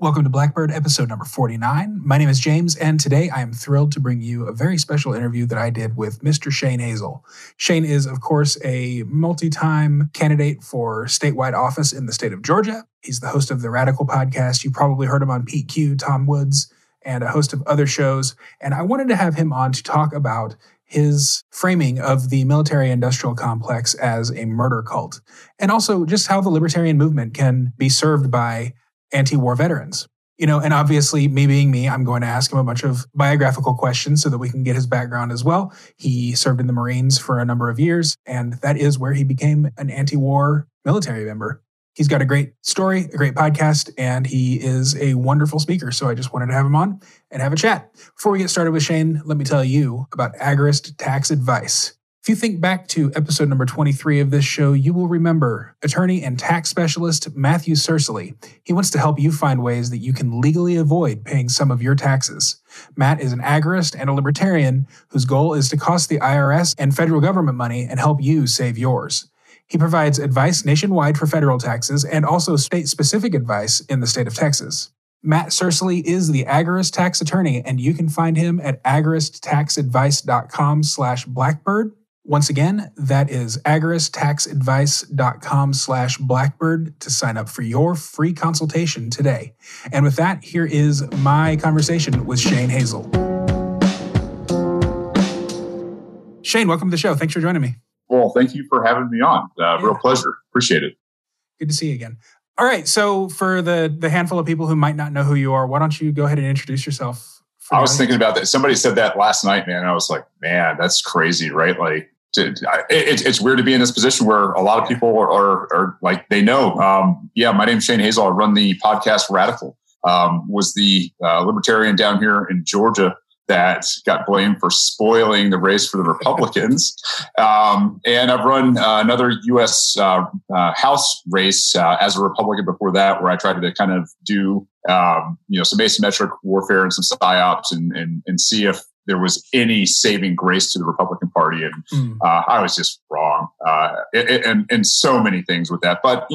Welcome to Blackbird, episode number 49. My name is James, and today I am thrilled to bring you a very special interview that I did with Mr. Shane Hazel. Shane is, of course, a multi-time candidate for statewide office in the state of Georgia. He's the host of the Radical podcast. You probably heard him on Pete Q, Tom Woods, and a host of other shows. And I wanted to have him on to talk about his framing of the military-industrial complex as a murder cult, and also just how the libertarian movement can be served by anti-war veterans. You know, and obviously, me being me, I'm going to ask him a bunch of biographical questions so that we can get his background as well. He served in the Marines for a number of years, and that is where he became an anti-war military member. He's got a great story, a great podcast, and he is a wonderful speaker. So I just wanted to have him on and have a chat. Before we get started with Shane, let me tell you about Agorist Tax Advice. If you think back to episode number 23 of this show, you will remember attorney and tax specialist Matthew Sersley. He wants to help you find ways that you can legally avoid paying some of your taxes. Matt is an agorist and a libertarian whose goal is to cost the IRS and federal government money and help you save yours. He provides advice nationwide for federal taxes and also state-specific advice in the state of Texas. Matt Sersley is the Agorist Tax Attorney, and you can find him at agoristtaxadvice.com/blackbird. Once again, that is agoristtaxadvice.com/blackbird to sign up for your free consultation today. And with that, here is my conversation with Shane Hazel. Shane, welcome to the show. Thanks for joining me. Well, thank you for having me on. Real pleasure. Appreciate it. Good to see you again. All right. So for the handful of people who might not know who you are, why don't you go ahead and introduce yourself? I was thinking about that. Somebody said that last night, man. I was like, man, that's crazy, right? Like, it's weird to be in this position where a lot of people are like, they know. My name's Shane Hazel. I run the podcast Radical. Was the libertarian down here in Georgia that got blamed for spoiling the race for the Republicans. And I've run another U.S. House race as a Republican before that, where I tried to kind of do some asymmetric warfare and some psyops and see if there was any saving grace to the Republican Party. And I was just wrong in so many things with that. But,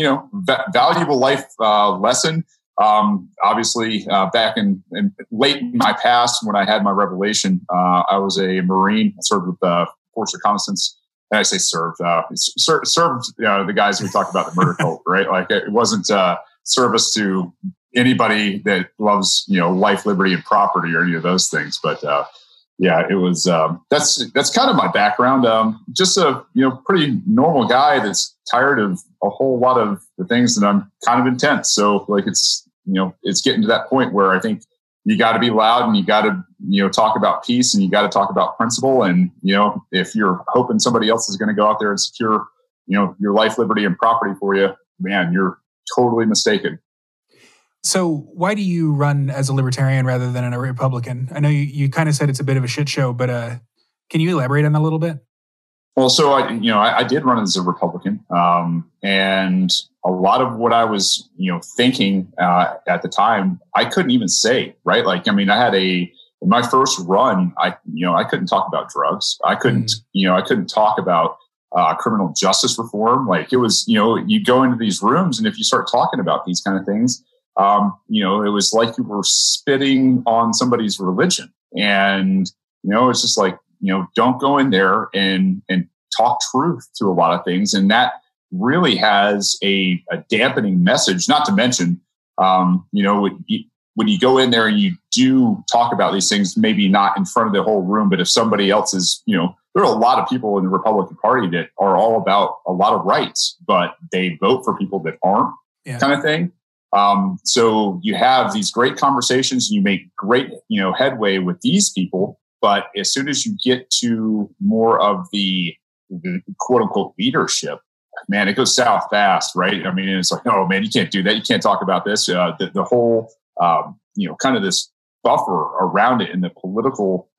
valuable life lesson. Obviously, back in late in my past, when I had my revelation, I was a Marine. I served with Force Reconnaissance. And I say served. Served, the guys who talk about the murder cult, right? Like, it wasn't service to anybody that loves, life, liberty, and property or any of those things. But it was. That's kind of my background. Just a pretty normal guy that's tired of a whole lot of the things that I'm kind of intense. So like it's getting to that point where I think you got to be loud and you got to, talk about peace and you got to talk about principle. And, if you're hoping somebody else is going to go out there and secure, your life, liberty, and property for you, man, you're totally mistaken. So why do you run as a libertarian rather than a Republican? I know you kind of said it's a bit of a shit show, but can you elaborate on that a little bit? Well, so I did run as a Republican, and a lot of what I was, thinking at the time, I couldn't even say, right? Like, I mean, I had in my first run, I couldn't talk about drugs. I couldn't, I couldn't talk about criminal justice reform. Like, it was, you go into these rooms, and if you start talking about these kind of things, it was like you were spitting on somebody's religion, and it's just like, don't go in there and talk truth to a lot of things. And that really has a dampening message, not to mention, when you go in there and you do talk about these things, maybe not in front of the whole room, but if somebody else is, there are a lot of people in the Republican Party that are all about a lot of rights, but they vote for people that aren't, kind of thing. So you have these great conversations and you make great, headway with these people. But as soon as you get to more of the quote unquote leadership, man, it goes south fast, right? I mean, it's like, oh man, you can't do that. You can't talk about this. The whole, kind of this buffer around it in the political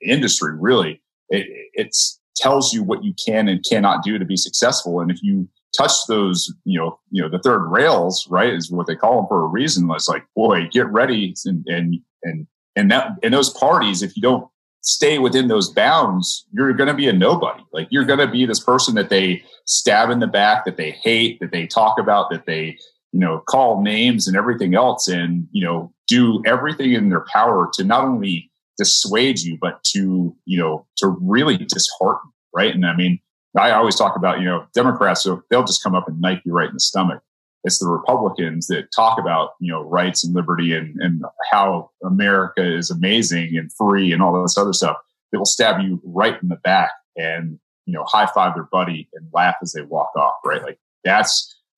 industry, really, it tells you what you can and cannot do to be successful. And if you touch those, the third rails, right, is what they call them for a reason. It's like, boy, get ready, and those parties, if you don't stay within those bounds, you're going to be a nobody. Like, you're going to be this person that they stab in the back, that they hate, that they talk about, that they, call names and everything else, and, do everything in their power to not only dissuade you, but to, to really dishearten, right? And I mean, I always talk about, Democrats, so they'll just come up and knife you right in the stomach. It's the Republicans that talk about, rights and liberty and how America is amazing and free and all this other stuff. They will stab you right in the back and, high five their buddy and laugh as they walk off, right? Like,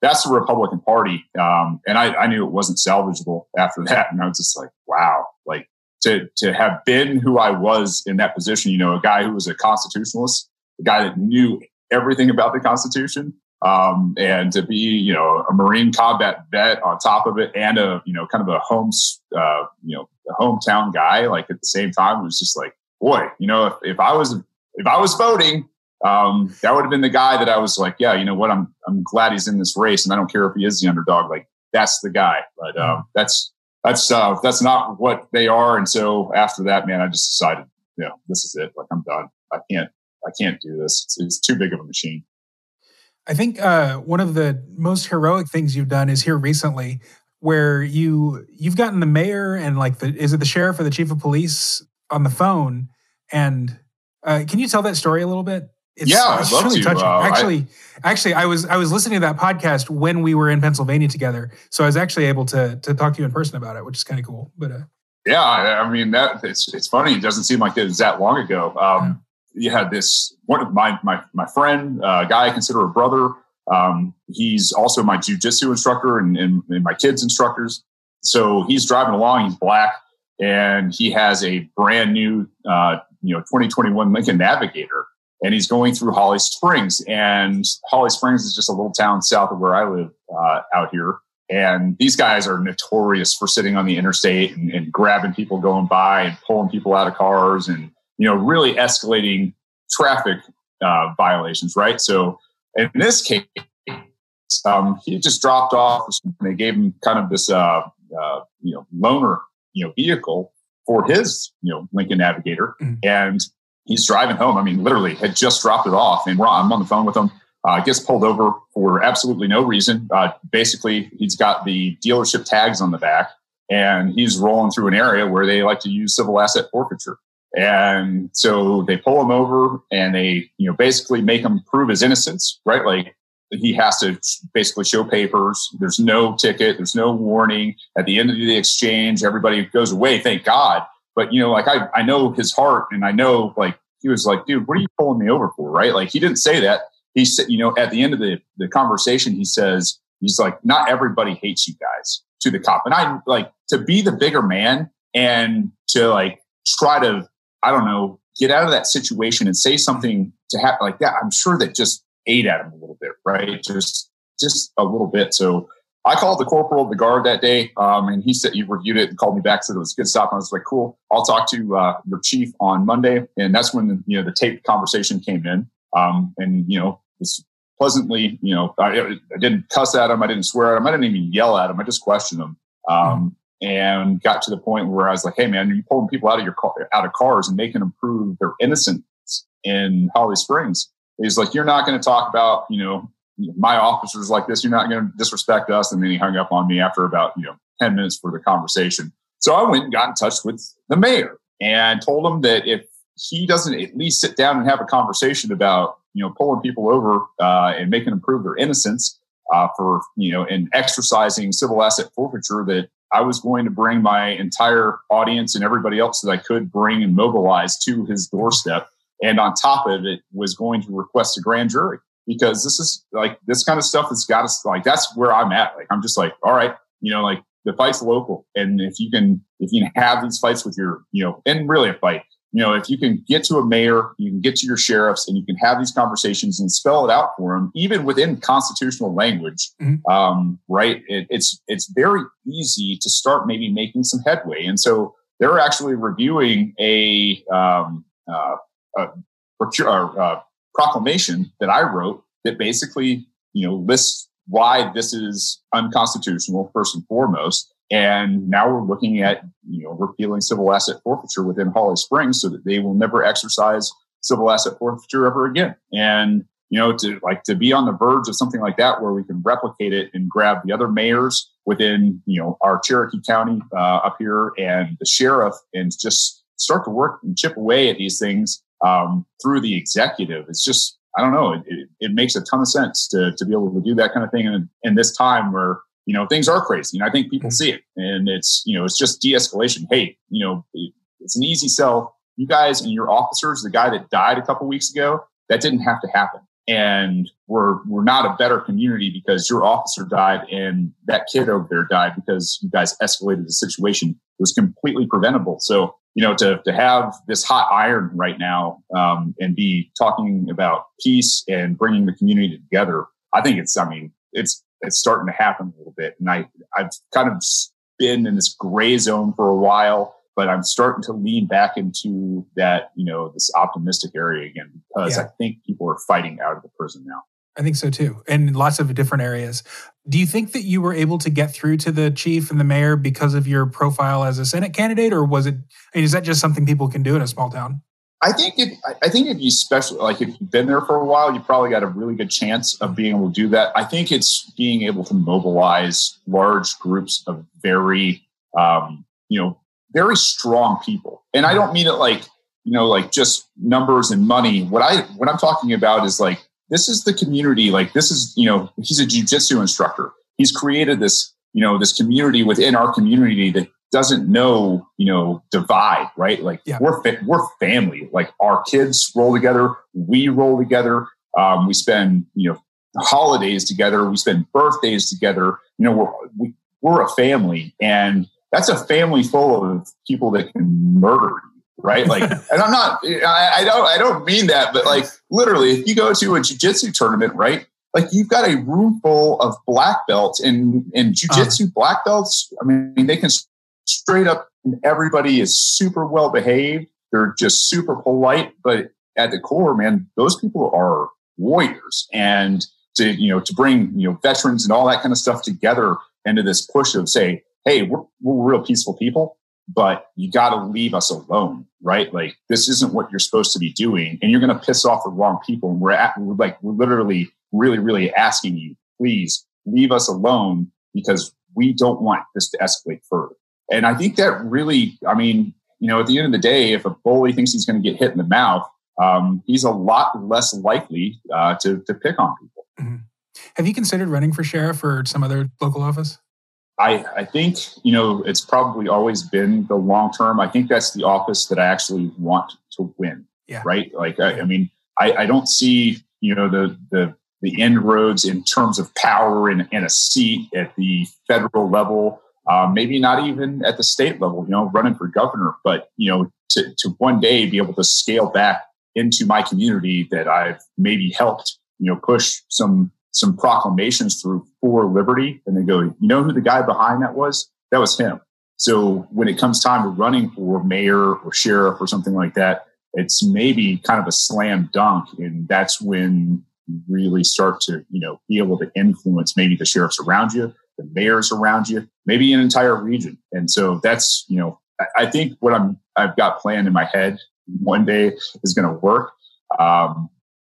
that's the Republican Party. And I knew it wasn't salvageable after that. And I was just like, wow, like to have been who I was in that position, a guy who was a constitutionalist, a guy that knew everything about the Constitution. And to be, a Marine combat vet on top of it, and kind of a a hometown guy, like at the same time, was just like, boy, if I was voting, that would have been the guy that I was like, yeah, you know what, I'm glad he's in this race, and I don't care if he is the underdog, like that's the guy. But that's not what they are, and so after that, man, I just decided, this is it. Like, I'm done. I can't do this. It's too big of a machine. I think one of the most heroic things you've done is here recently, where you've gotten the mayor and is it the sheriff or the chief of police on the phone? And can you tell that story a little bit? I'd love to. Touching. Actually, I was listening to that podcast when we were in Pennsylvania together, so I was actually able to talk to you in person about it, which is kind of cool. But it's funny. It doesn't seem like it was that long ago. You had this one of my friend, guy I consider a brother. He's also my jujitsu instructor and my kids' instructors. So he's driving along. He's black, and he has a brand new 2021 Lincoln Navigator, and he's going through Holly Springs. And Holly Springs is just a little town south of where I live out here. And these guys are notorious for sitting on the interstate and grabbing people going by and pulling people out of cars and really escalating traffic violations, right? So in this case, he just dropped off. And they gave him kind of this, loaner, vehicle for his, Lincoln Navigator. Mm-hmm. And he's driving home. I mean, literally had just dropped it off. And I'm on the phone with him. Gets pulled over for absolutely no reason. Basically, he's got the dealership tags on the back. And he's rolling through an area where they like to use civil asset forfeiture. And so they pull him over and they, basically make him prove his innocence, right? Like, he has to basically show papers. There's no ticket. There's no warning. At the end of the exchange, everybody goes away. Thank God. But, I know his heart, and I know, he was like, dude, what are you pulling me over for? Right? Like, he didn't say that. He said, at the end of the conversation, he says, he's like, not everybody hates you guys, to the cop. And I to be the bigger man and to try to, I don't know, get out of that situation and say something to happen like that. I'm sure that just ate at him a little bit, right? Just a little bit. So I called the corporal of the guard that day, and he said he reviewed it and called me back, said it was a good stop. And I was like, cool, I'll talk to your chief on Monday. And that's when, the taped conversation came in. And, it's pleasantly, I didn't cuss at him. I didn't swear at him. I didn't even yell at him. I just questioned him. And got to the point where I was like, hey, man, you're pulling people out of cars and making them prove their innocence in Holly Springs. He's like, you're not going to talk about, my officers like this. You're not going to disrespect us. And then he hung up on me after about, 10 minutes for the conversation. So I went and got in touch with the mayor and told him that if he doesn't at least sit down and have a conversation about, pulling people over and making them prove their innocence and exercising civil asset forfeiture, that I was going to bring my entire audience and everybody else that I could bring and mobilize to his doorstep. And on top of it, was going to request a grand jury, because this is this kind of stuff that's got us, that's where I'm at. I'm just like, all right, the fight's local. And if you can have these fights with your, and really a fight, if you can get to a mayor, you can get to your sheriffs, and you can have these conversations and spell it out for them, even within constitutional language, mm-hmm. Right? It's very easy to start maybe making some headway. And so they're actually reviewing a proclamation that I wrote that basically lists why this is unconstitutional, first and foremost. And now we're looking at, repealing civil asset forfeiture within Holly Springs so that they will never exercise civil asset forfeiture ever again. And, to be on the verge of something like that where we can replicate it and grab the other mayors within, our Cherokee County up here and the sheriff and just start to work and chip away at these things through the executive. It's just, I don't know. It makes a ton of sense to be able to do that kind of thing in this time where, things are crazy. And I think people see it, and it's, it's just de-escalation. Hey, it's an easy sell. You guys and your officers, the guy that died a couple weeks ago, that didn't have to happen. And we're not a better community because your officer died and that kid over there died because you guys escalated the situation. It was completely preventable. So, to have this hot iron right now and be talking about peace and bringing the community together, I think it's starting to happen a little bit. And I've kind of been in this gray zone for a while, but I'm starting to lean back into that, this optimistic area again, because I think people are fighting out of the prison now. I think so too. And lots of different areas. Do you think that you were able to get through to the chief and the mayor because of your profile as a Senate candidate, or was it, is that just something people can do in a small town? I think if you if you've been there for a while, you probably got a really good chance of being able to do that. I think it's being able to mobilize large groups of very, very strong people. And I don't mean it just numbers and money. What I'm talking about is this is the community. This is, he's a jiu-jitsu instructor. He's created this, this community within our community that doesn't know, divide, right? We're family. Our kids roll together. We roll together. We spend, holidays together. We spend birthdays together. We're a family, and that's a family full of people that can murder you, right? And I don't mean that, but literally if you go to a jiu-jitsu tournament, right? You've got a room full of black belts and jiu-jitsu black belts. I mean, they can straight up, and everybody is super well behaved. They're just super polite, but at the core, man, those people are warriors. And to bring veterans and all that kind of stuff together into this push of say, hey, we're real peaceful people, but you got to leave us alone, right? This isn't what you're supposed to be doing, and you're going to piss off the wrong people. And we're literally really, really asking you, please leave us alone because we don't want this to escalate further. And I think that really, at the end of the day, if a bully thinks he's going to get hit in the mouth, he's a lot less likely to pick on people. Mm-hmm. Have you considered running for sheriff or some other local office? I think, it's probably always been the long term. I think that's the office that I actually want to win. Yeah. Right. I don't see, the inroads in terms of power and a seat at the federal level. Maybe not even at the state level, running for governor, but, to one day be able to scale back into my community that I've maybe helped, push some proclamations through for liberty, and then go, who the guy behind that was? That was him. So when it comes time to running for mayor or sheriff or something like that, it's maybe kind of a slam dunk. And that's when you really start to, be able to influence maybe the sheriffs around you, the mayors around you, maybe an entire region. And so that's, I think what I've got planned in my head one day is going to work.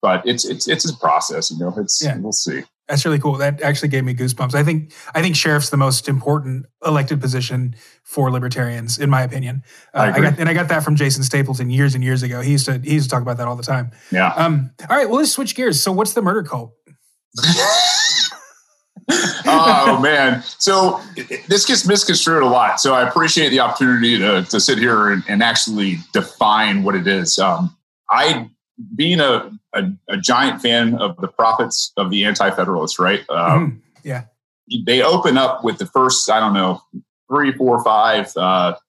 But it's a process, We'll see. That's really cool. That actually gave me goosebumps. I think sheriff's the most important elected position for libertarians, in my opinion. I got that from Jason Stapleton years and years ago. He used to talk about that all the time. Yeah. All right. Well, let's switch gears. So what's the murder cult? Oh man. So this gets misconstrued a lot. So I appreciate the opportunity to sit here and actually define what it is. Being a giant fan of the prophets of the Anti-Federalists, right? Yeah. They open up with the first, 3, 4, 5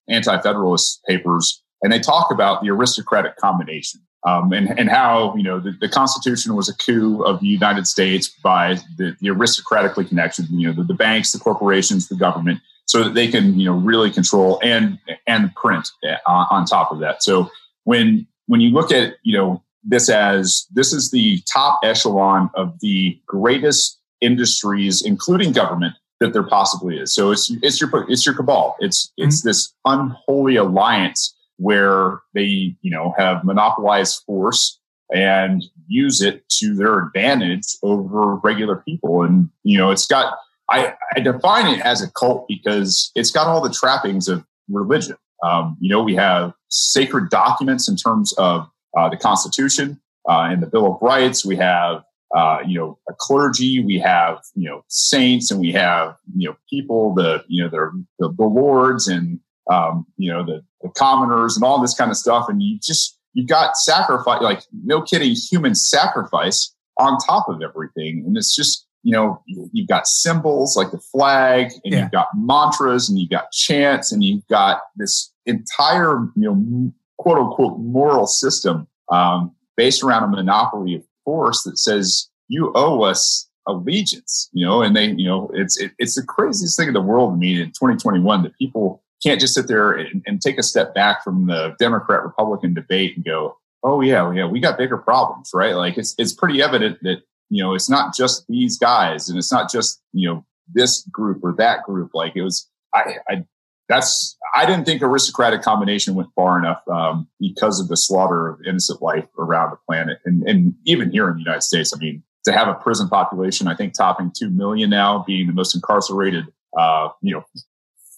Anti-Federalist papers, and they talk about the aristocratic combination and how, the Constitution was a coup of the United States by the aristocratically connected, the banks, the corporations, the government, so that they can, really control and print on top of that. So when you look at, this is the top echelon of the greatest industries, including government, that there possibly is. So it's your cabal. It's this unholy alliance where they, you know, have monopolized force and use it to their advantage over regular people. And, you know, it's got, I define it as a cult because it's got all the trappings of religion. You know, we have sacred documents in terms of the Constitution and the Bill of Rights. We have, you know, a clergy. We have, you know, saints, and we have, you know, people, the lords and, you know, the commoners and all this kind of stuff. And you've got sacrifice, like, no kidding, human sacrifice on top of everything. And it's just, you know, you've got symbols like the flag, and you've got mantras, and you've got chants, and you've got this entire, you know, quote unquote moral system based around a monopoly of force that says you owe us allegiance, you know. And they, you know, it's the craziest thing in the world. I mean, in 2021, that people can't just sit there and take a step back from the Democrat-Republican debate and go, oh yeah, we got bigger problems, right? Like it's pretty evident that, you know, it's not just these guys, and it's not just, you know, this group or that group. Like it was, I didn't think aristocratic combination went far enough because of the slaughter of innocent life around the planet, and even here in the United States. I mean, to have a prison population, I think, topping 2 million now, being the most incarcerated, you know,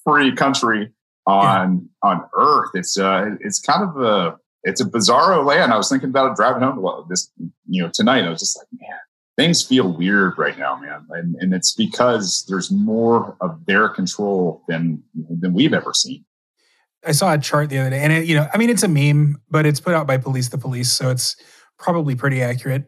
free country on Earth. It's kind of a bizarro land. I was thinking about it driving home this, you know, tonight. I was just like, man, things feel weird right now, man. And it's because there's more of their control than we've ever seen. I saw a chart the other day, and it, you know, I mean, it's a meme, but it's put out by Police the Police, so it's probably pretty accurate,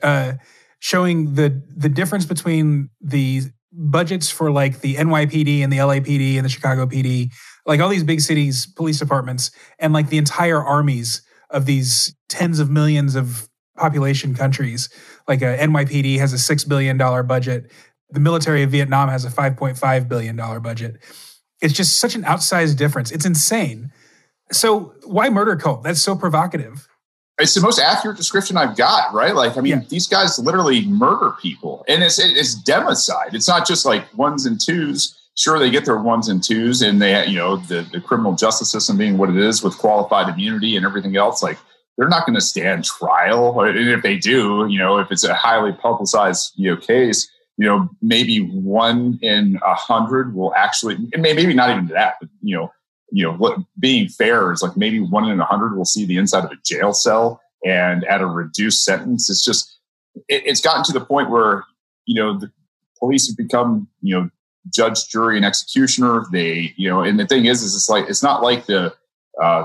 showing the difference between the budgets for like the NYPD and the LAPD and the Chicago PD, like all these big cities' police departments, and like the entire armies of these tens of millions of population countries. Like a NYPD has a $6 billion budget. The military of Vietnam has a $5.5 billion budget. It's just such an outsized difference. It's insane. So why murder cult? That's so provocative. It's the most accurate description I've got, right? Like, I mean, these guys literally murder people, and it's democide. It's not just like ones and twos. Sure, they get their ones and twos, and they, you know, the criminal justice system being what it is with qualified immunity and everything else, like, they're not going to stand trial. And if they do, you know, if it's a highly publicized, you know, case, you know, maybe 1 in 100 will actually, and maybe not even that, but, you know, being fair is like maybe 1 in 100 will see the inside of a jail cell and at a reduced sentence. It's just, it's gotten to the point where, you know, the police have become, you know, judge, jury, and executioner. They, you know, and the thing is it's like, it's not like the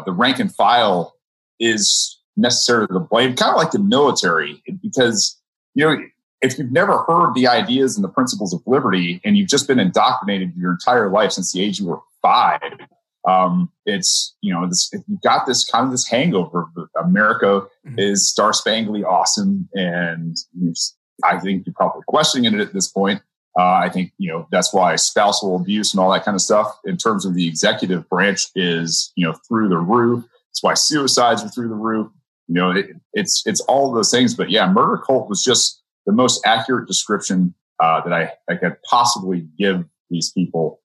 rank and file is necessarily the blame, kind of like the military, because, you know, if you've never heard the ideas and the principles of liberty, and you've just been indoctrinated your entire life since the age you were 5, it's, you know, this, you've got this kind of this hangover of America is star-spangly awesome, and I think you're probably questioning it at this point. I think, you know, that's why spousal abuse and all that kind of stuff in terms of the executive branch is, you know, through the roof. It's why suicides are through the roof. You know, it's all of those things. But yeah, murder cult was just the most accurate description that I could possibly give these people,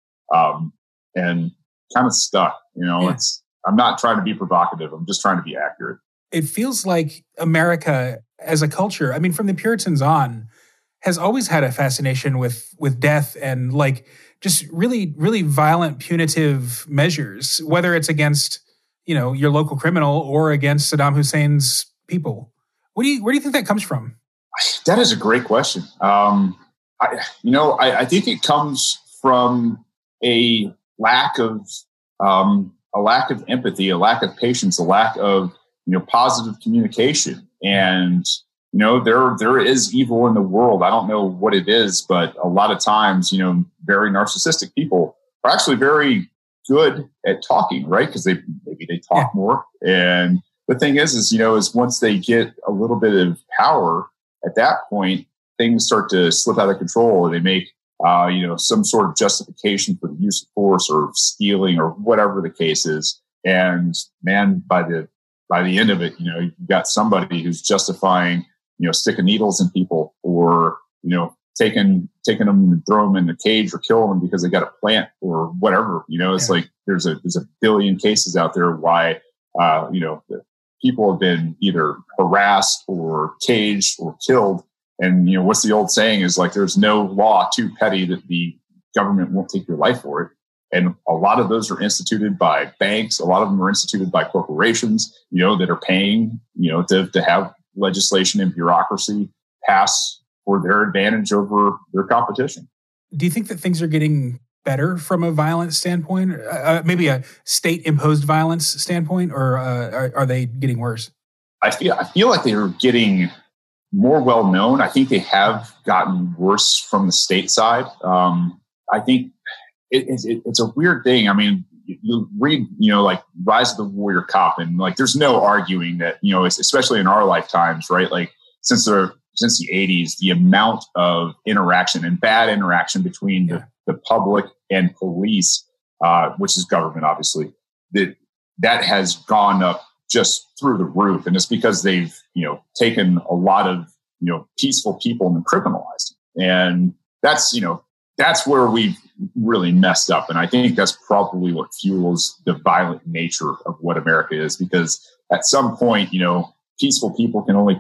and kind of stuck. You know, I'm not trying to be provocative. I'm just trying to be accurate. It feels like America as a culture, I mean, from the Puritans on, has always had a fascination with death and like just really, really violent, punitive measures, whether it's against, you know, your local criminal or against Saddam Hussein's people. Where do you think that comes from? That is a great question. I think it comes from a lack of empathy, a lack of patience, a lack of, you know, positive communication. And, you know, there is evil in the world. I don't know what it is, but a lot of times, you know, very narcissistic people are actually very good at talking, right? Because they talk more. And the thing is, you know, is once they get a little bit of power at that point, things start to slip out of control. They make, you know, some sort of justification for the use of force or stealing or whatever the case is. And man, by the end of it, you know, you've got somebody who's justifying, you know, sticking needles in people or, you know, taking them and throw them in a cage or kill them because they got a plant or whatever. You know, it's like there's a billion cases out there why people have been either harassed or caged or killed. And, you know, what's the old saying is like, there's no law too petty that the government won't take your life for it. And a lot of those are instituted by banks. A lot of them are instituted by corporations, you know, that are paying, you know, to have legislation and bureaucracy pass for their advantage over their competition. Do you think that things are getting better from a violence standpoint, maybe a state-imposed violence standpoint, or are they getting worse? I feel like they are getting more well-known. I think they have gotten worse from the state side. I think it's a weird thing. I mean, you read, you know, like Rise of the Warrior Cop, and like there's no arguing that, you know, especially in our lifetimes, right? Like since the 80s, the amount of interaction and bad interaction between the public and police, which is government, obviously, that has gone up just through the roof. And it's because they've, you know, taken a lot of, you know, peaceful people and criminalized them. And that's, you know, that's where we've really messed up. And I think that's probably what fuels the violent nature of what America is, because at some point, you know, peaceful people can only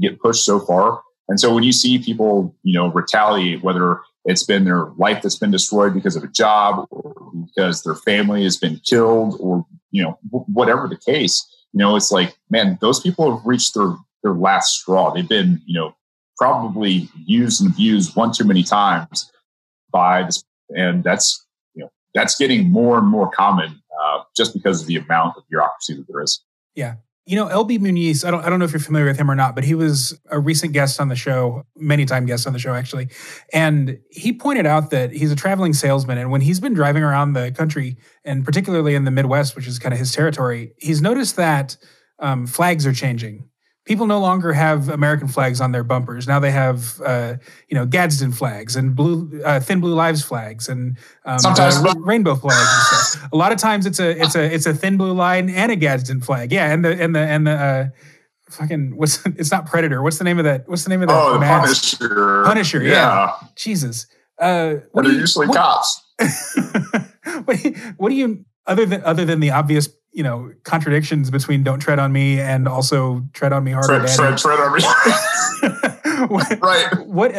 get pushed so far. And so when you see people, you know, retaliate, whether it's been their life that's been destroyed because of a job or because their family has been killed or, you know, whatever the case, you know, it's like, man, those people have reached their last straw. They've been, you know, probably used and abused one too many times by this. And that's, you know, that's getting more and more common just because of the amount of bureaucracy that there is. Yeah. You know, L.B. Muniz, I don't know if you're familiar with him or not, but he was a recent guest on the show, many-time guest on the show, actually. And he pointed out that he's a traveling salesman. And when he's been driving around the country, and particularly in the Midwest, which is kind of his territory, he's noticed that flags are changing. People no longer have American flags on their bumpers. Now they have, you know, Gadsden flags and Thin Blue Lives flags and sometimes rainbow flags and stuff. A lot of times it's a Thin Blue Line and a Gadsden flag. Yeah, and the fucking it's not Predator. What's the name of that? Oh, the mask? Punisher. Punisher. Yeah. Jesus. They're usually cops. What do you other than the obvious, you know, contradictions between "Don't tread on me" and also "tread on me harder." Tread on me. Right. What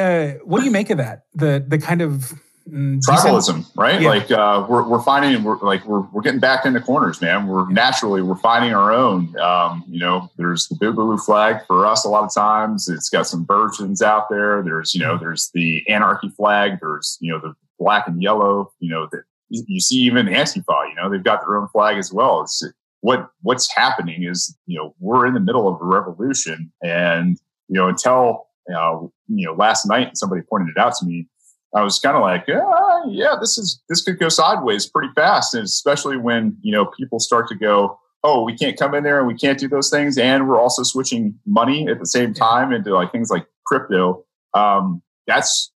do you make of that? The kind of tribalism, right? Yeah. Like we're getting backed into corners, man. We're finding our own. You know, there's the Bibbulu flag for us. A lot of times, it's got some versions out there. There's the anarchy flag. There's, you know, the black and yellow. You know, that. You see even Antifa, you know, they've got their own flag as well. It's, what's happening is, you know, we're in the middle of a revolution. And, you know, until, you know, last night somebody pointed it out to me, I was kind of like, this could go sideways pretty fast. And especially when, you know, people start to go, oh, we can't come in there and we can't do those things. And we're also switching money at the same time into like things like crypto. That's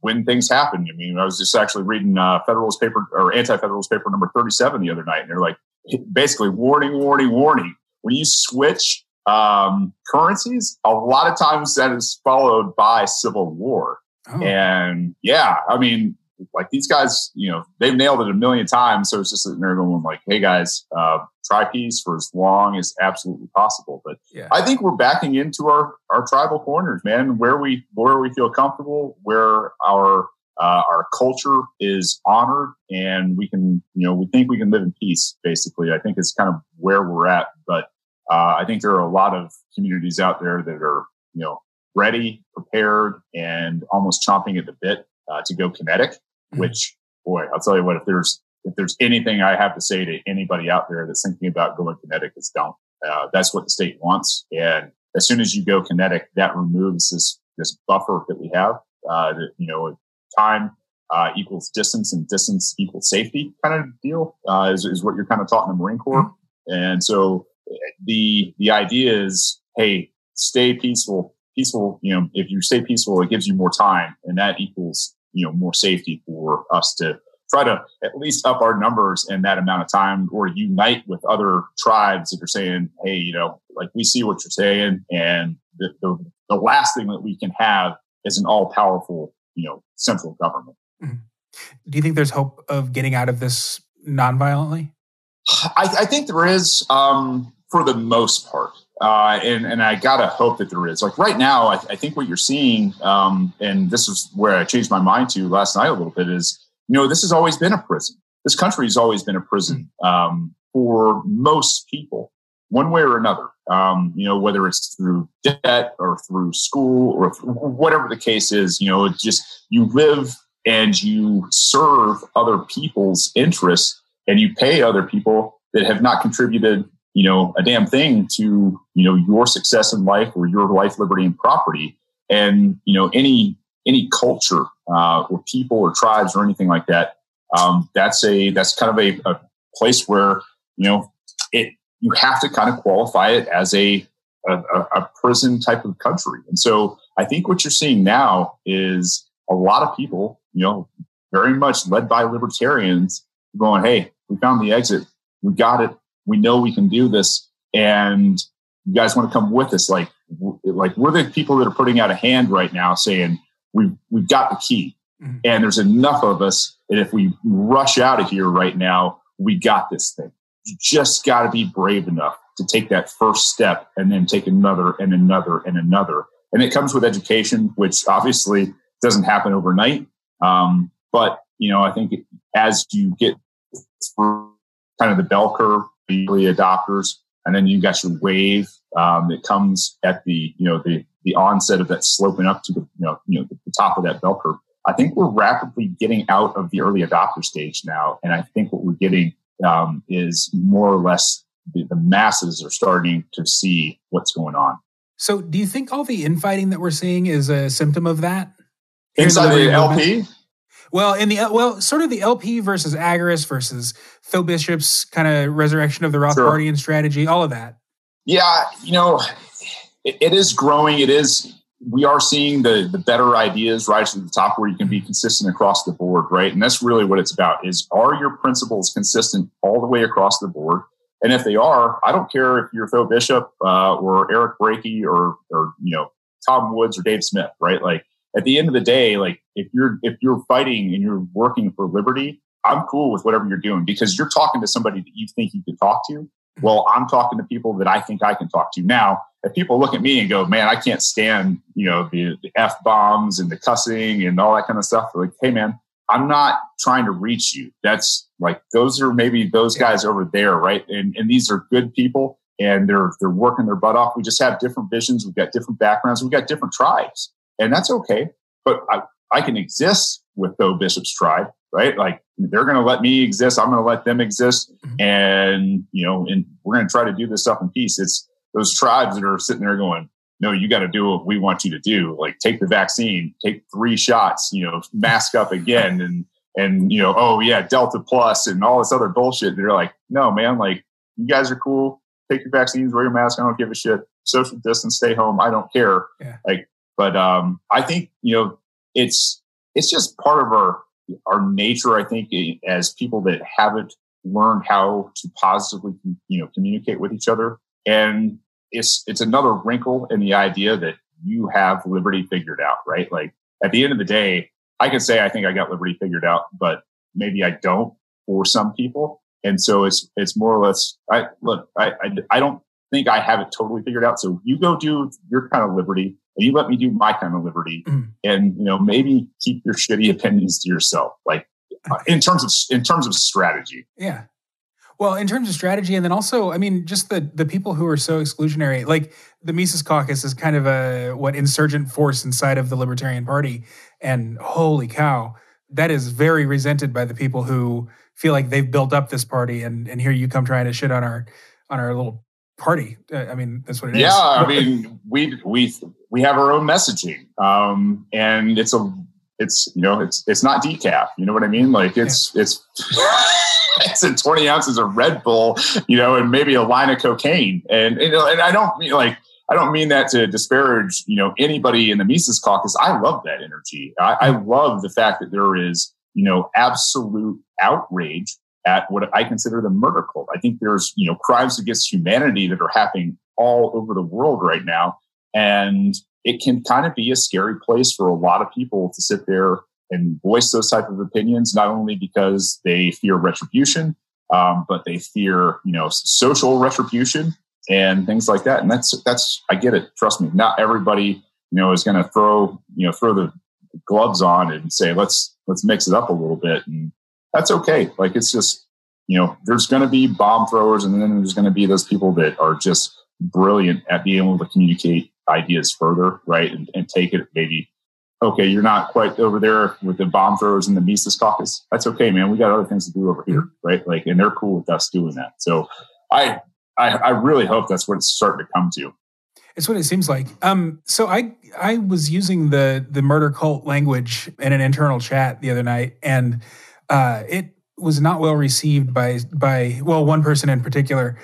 when things happen. I mean, I was just actually reading Federalist Paper or Anti-Federalist Paper number 37 the other night, and they're like, basically, warning, warning, warning. When you switch currencies, a lot of times that is followed by civil war. Oh. And yeah, I mean, like these guys, you know, they've nailed it a million times. So it's just sitting there going like, hey guys, try peace for as long as absolutely possible. But yeah. I think we're backing into our tribal corners, man, where we feel comfortable, where our culture is honored and we can, you know, we think we can live in peace, basically. I think it's kind of where we're at. But I think there are a lot of communities out there that are, you know, ready, prepared, and almost chomping at the bit to go kinetic. Which, boy, I'll tell you what, if there's anything I have to say to anybody out there that's thinking about going kinetic, is don't. That's what the state wants. And as soon as you go kinetic, that removes this buffer that we have, that, you know, time equals distance and distance equals safety kind of deal, is what you're kind of taught in the Marine Corps. Mm-hmm. And so the idea is, hey, stay peaceful. You know, if you stay peaceful, it gives you more time, and that equals, you know, more safety for us to try to at least up our numbers in that amount of time, or unite with other tribes that are saying, hey, you know, like we see what you're saying. And the last thing that we can have as an all-powerful, central government. Do you think there's hope of getting out of this nonviolently? I think there is, for the most part. And I gotta hope that there is. Like right now, I think what you're seeing, and this is where I changed my mind to last night a little bit, is, this has always been a prison. This country has always been a prison for most people, one way or another. Whether it's through debt or through school or whatever the case is, it's just you live and you serve other people's interests and you pay other people that have not contributed a damn thing to, your success in life or your life, liberty, and property. And, any culture or people or tribes or anything like that, that's kind of a place where, you have to kind of qualify it as a prison type of country. And so I think what you're seeing now is a lot of people, very much led by libertarians going, hey, we found the exit. We got it. We know we can do this, and you guys want to come with us? Like we're the people that are putting out a hand right now, saying we've got the key, and there's enough of us that if we rush out of here right now, we got this thing. You just got to be brave enough to take that first step, and then take another, and another, and another. And it comes with education, which obviously doesn't happen overnight. But I think as you get through kind of the bell curve. Early adopters, and then you got your wave that comes at the onset of that sloping up to the top of that bell curve. I think we're rapidly getting out of the early adopter stage now, and I think what we're getting is more or less the masses are starting to see what's going on. So, do you think all the infighting that we're seeing is a symptom of that inside the LP? Well, sort of the LP versus Agorist versus Phil Bishop's kind of resurrection of the Rothbardian strategy, all of that. Yeah, it is growing. It is. We are seeing the better ideas rise to the top, where you can be consistent across the board, right? And that's really what it's about: are your principles consistent all the way across the board? And if they are, I don't care if you're Phil Bishop or Eric Brakey or Tom Woods or Dave Smith, right? Like. At the end of the day, like if you're fighting and you're working for liberty, I'm cool with whatever you're doing, because you're talking to somebody that you think you can talk to. Well, I'm talking to people that I think I can talk to. Now, if people look at me and go, "Man, I can't stand the F-bombs and the cussing and all that kind of stuff," they're like, "Hey, man, I'm not trying to reach you. That's like those are maybe those guys over there, right? And these are good people, and they're working their butt off. We just have different visions. We've got different backgrounds. We've got different tribes." And that's okay, but I can exist with Phil Bishop's tribe, right? Like they're going to let me exist. I'm going to let them exist. And, and we're going to try to do this stuff in peace. It's those tribes that are sitting there going, no, you got to do what we want you to do. Like take the vaccine, take 3 shots, mask up again. And oh yeah, Delta Plus and all this other bullshit. They're like, no, man, like you guys are cool. Take your vaccines, wear your mask. I don't give a shit. Social distance, stay home. I don't care. Yeah. But I think it's just part of our nature. I think as people that haven't learned how to positively communicate with each other, and it's another wrinkle in the idea that you have liberty figured out, right? Like at the end of the day, I can say I think I got liberty figured out, but maybe I don't for some people, and so it's more or less. I don't think I have it totally figured out. So you go do your kind of liberty. And you let me do my kind of liberty, and maybe keep your shitty opinions to yourself. Like in terms of strategy, yeah. Well, in terms of strategy, and then also, I mean, just the people who are so exclusionary, like the Mises Caucus is kind of an insurgent force inside of the Libertarian Party, and holy cow, that is very resented by the people who feel like they've built up this party, and here you come trying to shit on our little party. I mean, that's what it is. Yeah, I mean, we have our own messaging, and it's not decaf. You know what I mean? Like it's in 20 ounces of Red Bull, and maybe a line of cocaine. And and I don't mean that to disparage anybody in the Mises Caucus. I love that energy. I love the fact that there is absolute outrage at what I consider the murder cult. I think there's crimes against humanity that are happening all over the world right now. And it can kind of be a scary place for a lot of people to sit there and voice those type of opinions, not only because they fear retribution, but they fear, social retribution and things like that. And that's, I get it. Trust me, not everybody, is going to throw the gloves on and say, let's mix it up a little bit. And that's okay. Like, it's just, there's going to be bomb throwers, and then there's going to be those people that are just brilliant at being able to communicate ideas further, right? And take it maybe, okay, you're not quite over there with the bomb throwers and the Mises Caucus. That's okay, man. We got other things to do over here, right? Like, and they're cool with us doing that. So I really hope that's what it's starting to come to. It's what it seems like. So I was using the murder cult language in an internal chat the other night, and it was not well received by one person in particular.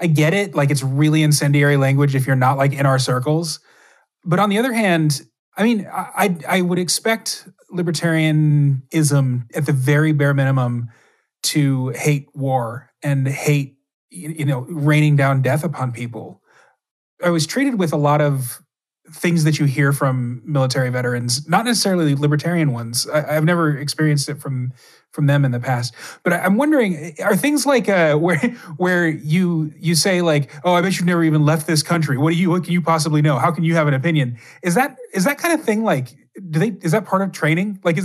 I get it. Like, it's really incendiary language if you're not like in our circles. But on the other hand, I mean, I would expect libertarianism at the very bare minimum to hate war and hate, raining down death upon people. I was treated with a lot of things that you hear from military veterans, not necessarily libertarian ones. I've never experienced it from them in the past. But I'm wondering, are things like where you say like, oh, I bet you've never even left this country. What can you possibly know? How can you have an opinion? Is that kind of thing like, is that part of training? Like,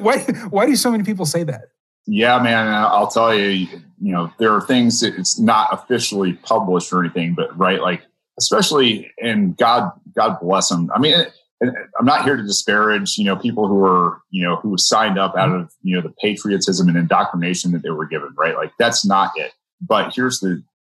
why do so many people say that? Yeah, man, I'll tell you, there are things that it's not officially published or anything, but right, like, especially, and God bless them. I mean, I'm not here to disparage, people who are, who signed up out of, the patriotism and indoctrination that they were given, right? Like, that's not it. But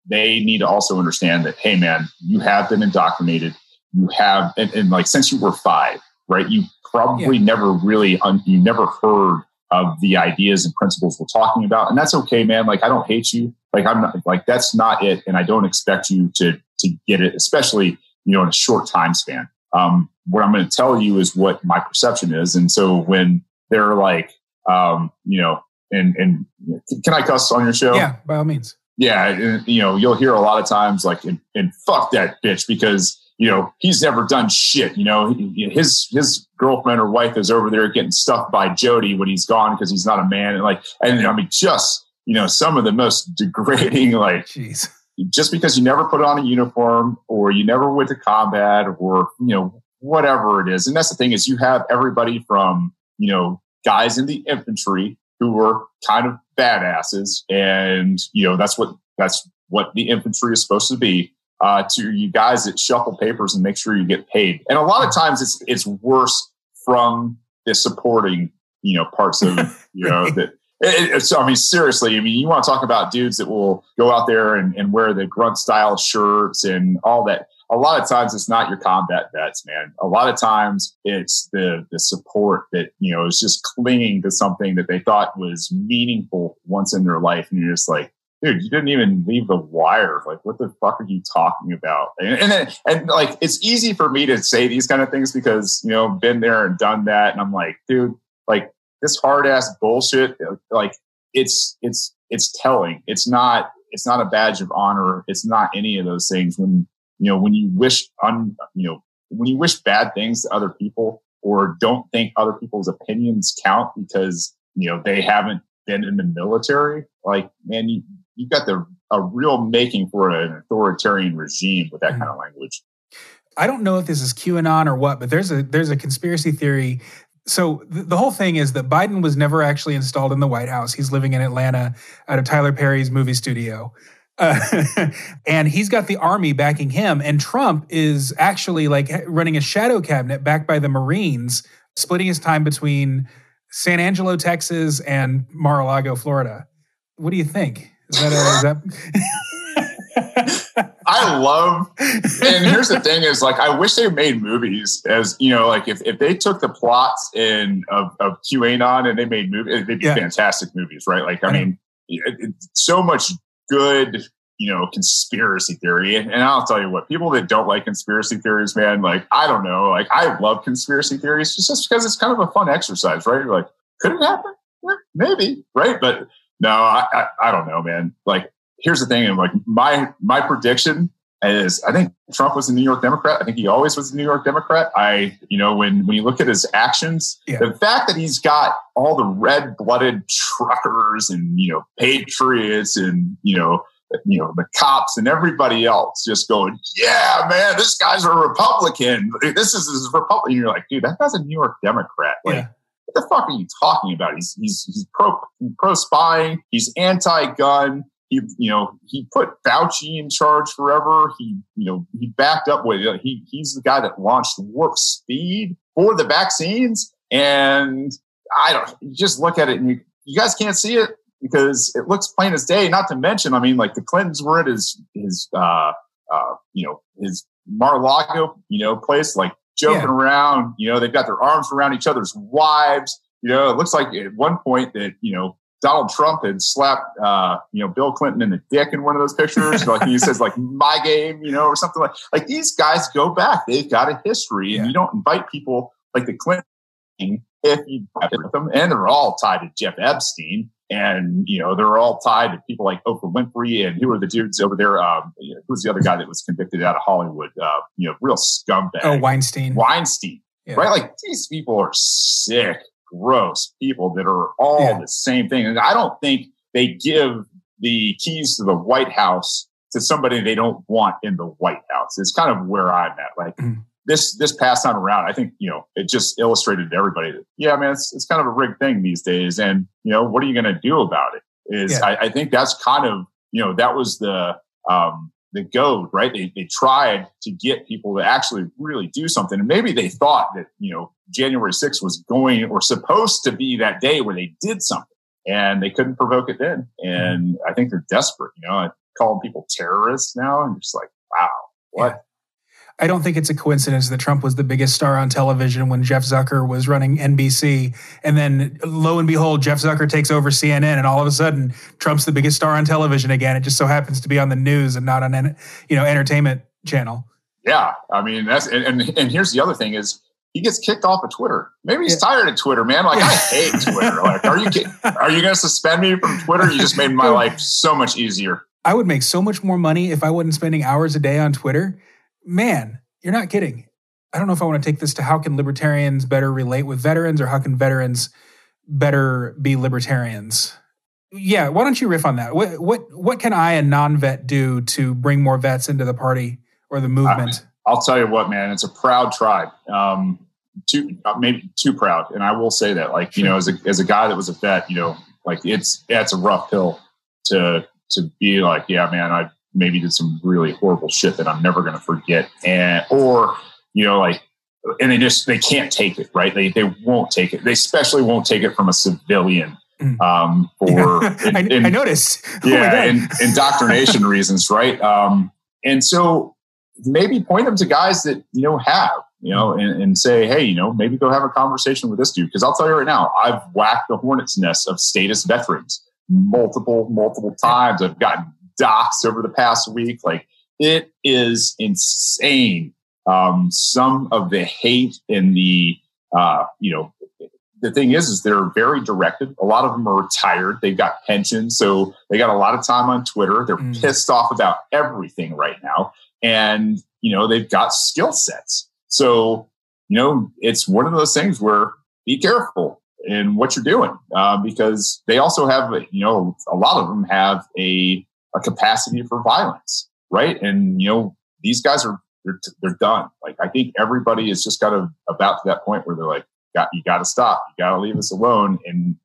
they need to also understand that, hey, man, you have been indoctrinated. You have, and like, since you were 5, right? You probably never really, you never heard of the ideas and principles we're talking about. And that's okay, man. Like, I don't hate you. Like, I'm not, like, that's not it. And I don't expect you to get it, especially, in a short time span. What I'm going to tell you is what my perception is. And so when they're like, and can I cuss on your show? Yeah, by all means. Yeah. And, you'll hear a lot of times like, and fuck that bitch, because, he's never done shit. His girlfriend or wife is over there getting stuffed by Jody when he's gone, because he's not a man. And like, and I mean, just, some of the most degrading, like, jeez. Just because you never put on a uniform or you never went to combat or, whatever it is. And that's the thing, is you have everybody from, guys in the infantry who were kind of badasses. And, that's what the infantry is supposed to be, to you guys that shuffle papers and make sure you get paid. And a lot of times it's worse from the supporting, parts of, that. So, I mean, seriously, I mean, you want to talk about dudes that will go out there and wear the grunt style shirts and all that. A lot of times it's not your combat vets, man. A lot of times it's the support that, is just clinging to something that they thought was meaningful once in their life. And you're just like, dude, you didn't even leave the wire. Like, what the fuck are you talking about? And like, it's easy for me to say these kind of things because, been there and done that. And I'm like, dude, like, this hard ass bullshit, like it's telling. It's not a badge of honor. It's not any of those things. When you wish bad things to other people, or don't think other people's opinions count because, they haven't been in the military. Like, man, you've got a real making for an authoritarian regime with that kind of language. I don't know if this is QAnon or what, but there's a conspiracy theory. So the whole thing is that Biden was never actually installed in the White House. He's living in Atlanta out of Tyler Perry's movie studio. And he's got the army backing him. And Trump is actually like running a shadow cabinet backed by the Marines, splitting his time between San Angelo, Texas and Mar-a-Lago, Florida. What do you think? Is that I love, and here's the thing is, like, I wish they made movies as, like if they took the plots of QAnon and they made movies, they'd be fantastic movies, right? Like, I mean, it's so much good, conspiracy theory. And I'll tell you what, people that don't like conspiracy theories, man, like, I don't know, like I love conspiracy theories just because it's kind of a fun exercise, right? You're like, could it happen? Yeah, maybe, right? But no, I don't know, man. Like, here's the thing. And like my prediction is, I think Trump was a New York Democrat. I think he always was a New York Democrat. When you look at his actions, the fact that he's got all the red-blooded truckers and, patriots and, the cops and everybody else just going, yeah, man, this guy's a Republican. This is his Republican. You're like, dude, that guy's a New York Democrat. What the fuck are you talking about? He's pro spying. He's anti-gun. He put Fauci in charge forever. He backed up with it. He's the guy that launched Warp Speed for the vaccines. And you just look at it and you guys can't see it because it looks plain as day. Not to mention, the Clintons were at his Mar-a-Lago, place, joking around. They've got their arms around each other's wives. It looks like at one point that, Donald Trump had slapped, Bill Clinton in the dick in one of those pictures. He says, my game, or something like these guys go back. They've got a history, and you don't invite people like the Clinton if you with them. And they're all tied to Jeff Epstein. And, they're all tied to people like Oprah Winfrey and who are the dudes over there? Who's the other guy that was convicted out of Hollywood? Real scumbag. Oh, Weinstein. Yeah. Right? These people are sick, gross people that are all the same thing. And I don't think they give the keys to the White House to somebody they don't want in the White House. It's kind of where I'm at. This past time around, I think, it just illustrated to everybody that, it's kind of a rigged thing these days. And, what are you going to do about it? I think that's kind of, that was the goad, right? They tried to get people to actually really do something. And maybe they thought that, January 6th was going or supposed to be that day where they did something and they couldn't provoke it then. And I think they're desperate, I call people terrorists now and just like, wow, what? Yeah. I don't think it's a coincidence that Trump was the biggest star on television when Jeff Zucker was running NBC. And then lo and behold, Jeff Zucker takes over CNN and all of a sudden Trump's the biggest star on television again. It just so happens to be on the news and not on an entertainment channel. Yeah. That's, and here's the other thing is he gets kicked off of Twitter. Maybe he's tired of Twitter, man. I hate Twitter. Are you going to suspend me from Twitter? You just made my life so much easier. I would make so much more money if I wasn't spending hours a day on Twitter. Man, you're not kidding. I don't know if I want to take this to how can libertarians better relate with veterans or how can veterans better be libertarians? Yeah, why don't you riff on that? What can I, a non-vet, do to bring more vets into the party or the movement? I'll tell you what, man, it's a proud tribe. Maybe too proud. And I will say that, as a guy that was a vet, it's a rough pill to be like, yeah, man, I maybe did some really horrible shit that I'm never going to forget. And they can't take it, right? They won't take it. They especially won't take it from a civilian, I noticed. Yeah. Indoctrination reasons. Right. And so maybe point them to guys that, and say, hey, maybe go have a conversation with this dude. Cause I'll tell you right now, I've whacked the hornet's nest of status veterans multiple times. I've gotten docs over the past week. It is insane. Some of the hate in the thing is they're very directed. A lot of them are retired. They've got pensions. So they got a lot of time on Twitter. They're pissed off about everything right now. And, they've got skill sets. So, it's one of those things where be careful in what you're doing, because they also have, a lot of them have a capacity for violence, right? And these guys they're done. I think everybody is just kind of about to that point where they're like, you got to stop, you got to leave us alone. And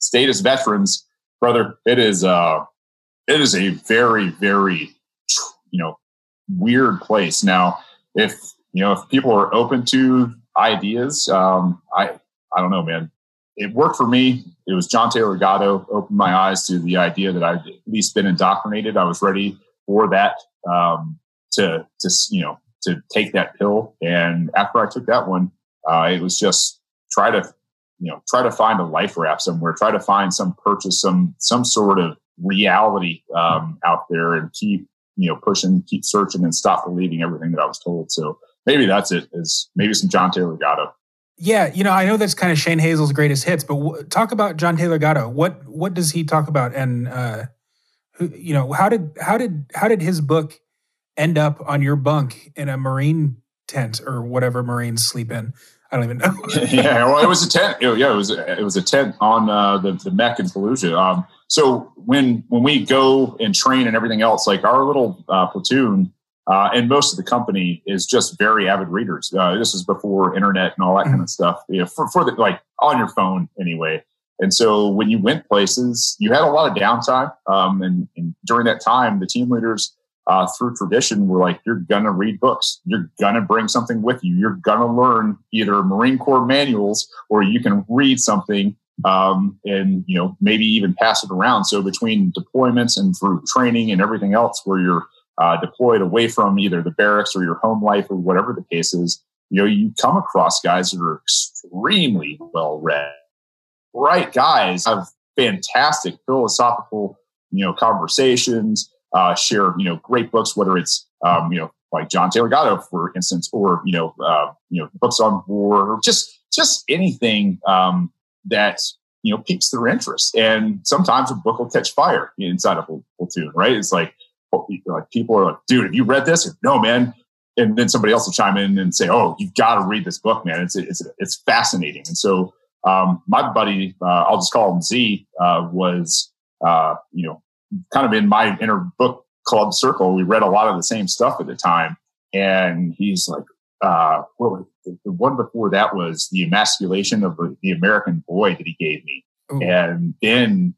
status veterans, brother, it is a very, very weird place now. If people are open to ideas, I don't know, man. It worked for me. It was John Taylor Gatto opened my eyes to the idea that I'd at least been indoctrinated. I was ready for that, to take that pill. And after I took that one, it was just try to find a life raft somewhere, try to find some purchase, some sort of reality, out there and keep, pushing, keep searching and stop believing everything that I was told. So maybe that's it is maybe some John Taylor Gatto. Yeah, I know that's kind of Shane Hazel's greatest hits, but talk about John Taylor Gatto. What does he talk about, and how did his book end up on your bunk in a Marine tent or whatever Marines sleep in. I don't even know. Yeah, well, it was a tent. Yeah, it was a tent on the Mech in Fallujah. So when we go and train and everything else, like our little platoon and most of the company is just very avid readers. This is before internet and all that kind of stuff. You know, for the, like on your phone anyway. And so when you went places, you had a lot of downtime. And during that time, the team leaders, through tradition, were like, you're going to read books. You're going to bring something with you. You're going to learn either Marine Corps manuals or you can read something and, you know, maybe even pass it around. So between deployments and through training and everything else where you're deployed away from either the barracks or your home life or whatever the case is, you know, you come across guys that are extremely well-read. Right, guys have fantastic philosophical, you know, conversations, share, you know, great books, whether it's, you know, like John Taylor Gatto, for instance, or, you know, books on war, or just anything that, you know, piques their interest. And sometimes a book will catch fire inside of a platoon, right? It's like, people are like, dude, have you read this? Or, no, man. And then somebody else will chime in and say, oh, you've got to read this book, man. It's fascinating. And so, my buddy, I'll just call him Z, was, you know, kind of in my inner book club circle. We read a lot of the same stuff at the time. And he's like, well, the one before that was The Emasculation of the American Boy that he gave me. Ooh. And then,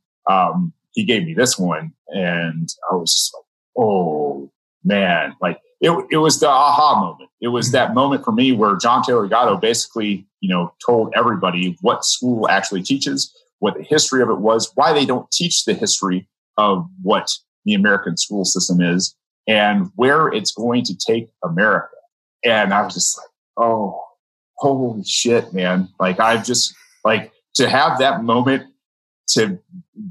he gave me this one and I was just like, oh man, like it was the aha moment. It was that moment for me where John Taylor Gatto basically, you know, told everybody what school actually teaches, what the history of it was, why they don't teach the history of what the American school system is, and where it's going to take America. And I was just like, oh, holy shit, man. Like, I've just, like, to have that moment to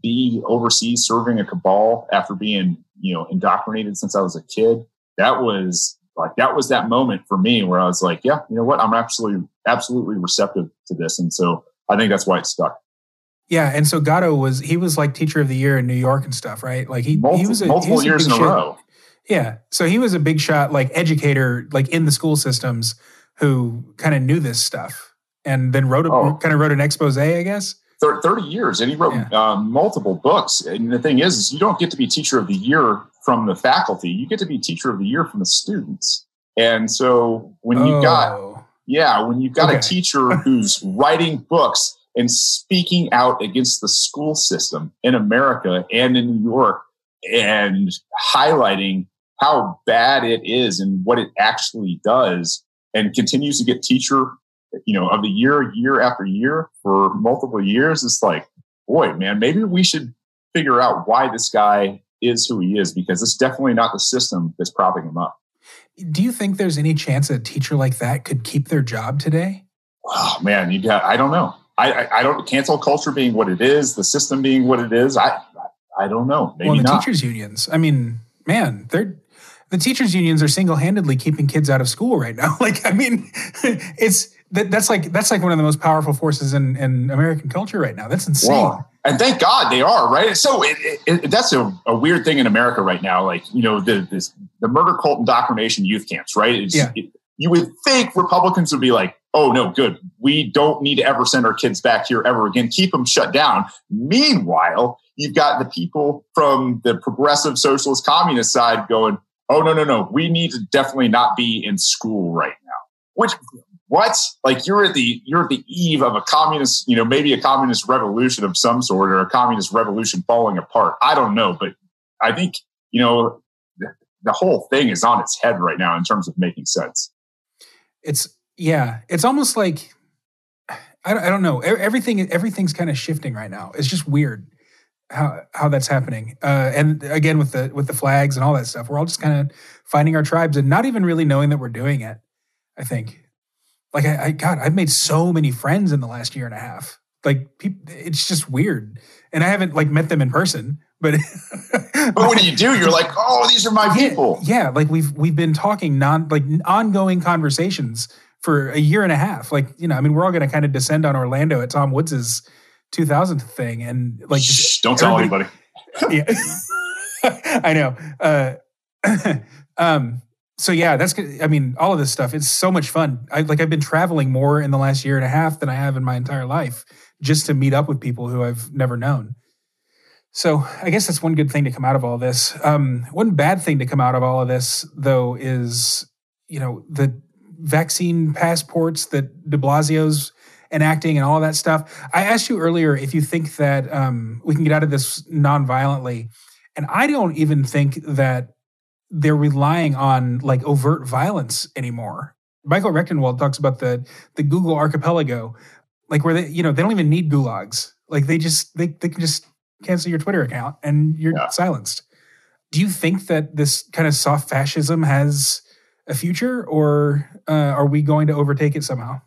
be overseas serving a cabal after being, you know, indoctrinated since I was a kid, that was that moment for me where I was like, yeah, you know what? I'm absolutely receptive to this. And so I think that's why it stuck. Yeah. And so Gatto he was like teacher of the year in New York and stuff, right? Like he was multiple years in a row. Yeah. So he was a big shot, like educator, like in the school systems, who kind of knew this stuff and then wrote an expose, I guess. 30 years. And he wrote multiple books. And the thing is you don't get to be teacher of the year from the faculty. You get to be teacher of the year from the students. And so when you've got a teacher who's writing books and speaking out against the school system in America and in New York and highlighting how bad it is and what it actually does, and continues to get teacher, you know, of the year after year for multiple years, it's like, boy, man, maybe we should figure out why this guy is who he is, because it's definitely not the system that's propping him up. Do you think there's any chance a teacher like that could keep their job today? Oh man, I don't know. I don't, cancel culture being what it is, the system being what it is. I don't know. Maybe not. Teachers unions, I mean, man, the teachers unions are single-handedly keeping kids out of school right now. Like, I mean, that's like one of the most powerful forces in American culture right now. That's insane. Wow. And thank God they are, right? So that's a weird thing in America right now. Like, you know, the murder cult indoctrination youth camps, right? You would think Republicans would be like, oh, no, good. We don't need to ever send our kids back here ever again. Keep them shut down. Meanwhile, you've got the people from the progressive socialist communist side going, oh, no. We need to definitely not be in school right now. What? Like you're at the eve of a communist, you know, maybe a communist revolution of some sort, or a communist revolution falling apart. I don't know, but I think, you know, the whole thing is on its head right now in terms of making sense. It's almost like, I don't know. Everything's kind of shifting right now. It's just weird how that's happening. And again, with the flags and all that stuff, we're all just kind of finding our tribes and not even really knowing that we're doing it, I think. Like, I've made so many friends in the last year and a half. Like, it's just weird. And I haven't, like, met them in person, but... but when you do, you're like, oh, these are my people. Yeah, like, we've been talking ongoing conversations for a year and a half. Like, you know, I mean, we're all going to kind of descend on Orlando at Tom Woods' 2000th thing. And like, shh, don't tell anybody. Yeah. I know. So yeah, that's good. I mean, all of this stuff, it's so much fun. I've been traveling more in the last year and a half than I have in my entire life just to meet up with people who I've never known. So I guess that's one good thing to come out of all this. One bad thing to come out of all of this, though, is, the vaccine passports that de Blasio's enacting and all of that stuff. I asked you earlier if you think that we can get out of this nonviolently. And I don't even think that they're relying on overt violence anymore. Michael Rechtenwald talks about the Google archipelago, where they, they don't even need gulags. They can just cancel your Twitter account and you're silenced. Do you think that this kind of soft fascism has a future, or are we going to overtake it somehow?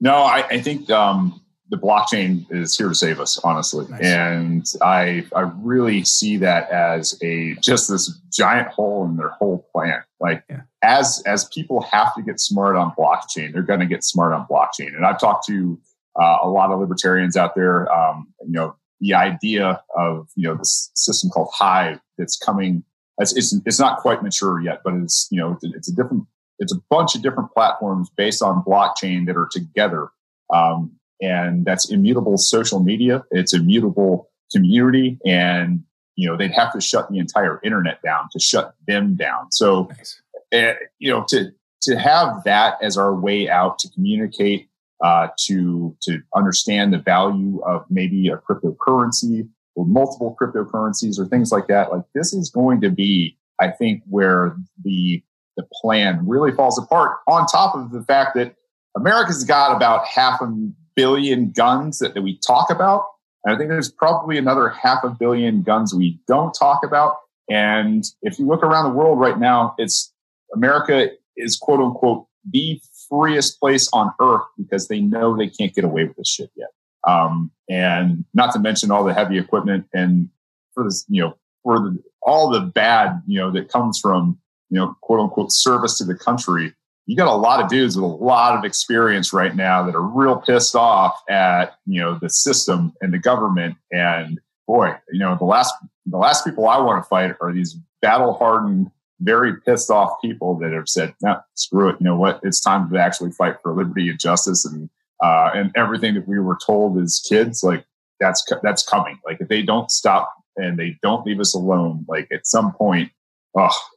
No, I think the blockchain is here to save us, honestly. Nice. And I really see that as just this giant hole in their whole plan. As people have to get smart on blockchain, they're going to get smart on blockchain. And I've talked to a lot of libertarians out there. The idea of this system called Hive that's coming. It's not quite mature yet, but it's it's a bunch of different platforms based on blockchain that are together, and that's immutable social media. It's immutable community, and they'd have to shut the entire internet down to shut them down. So, nice. To have that as our way out to communicate, to understand the value of maybe a cryptocurrency or multiple cryptocurrencies or things like that. This is going to be, I think, where the plan really falls apart, on top of the fact that America's got about 500 million guns that we talk about. And I think there's probably another 500 million guns we don't talk about. And if you look around the world right now, America is quote unquote the freest place on earth because they know they can't get away with this shit yet. And not to mention all the heavy equipment and all the bad, that comes from, quote unquote service to the country. You got a lot of dudes with a lot of experience right now that are real pissed off at, the system and the government. And boy, the last people I want to fight are these battle hardened, very pissed off people that have said, no, screw it. You know what? It's time to actually fight for liberty and justice and everything that we were told as kids, that's coming. If they don't stop and they don't leave us alone, at some point,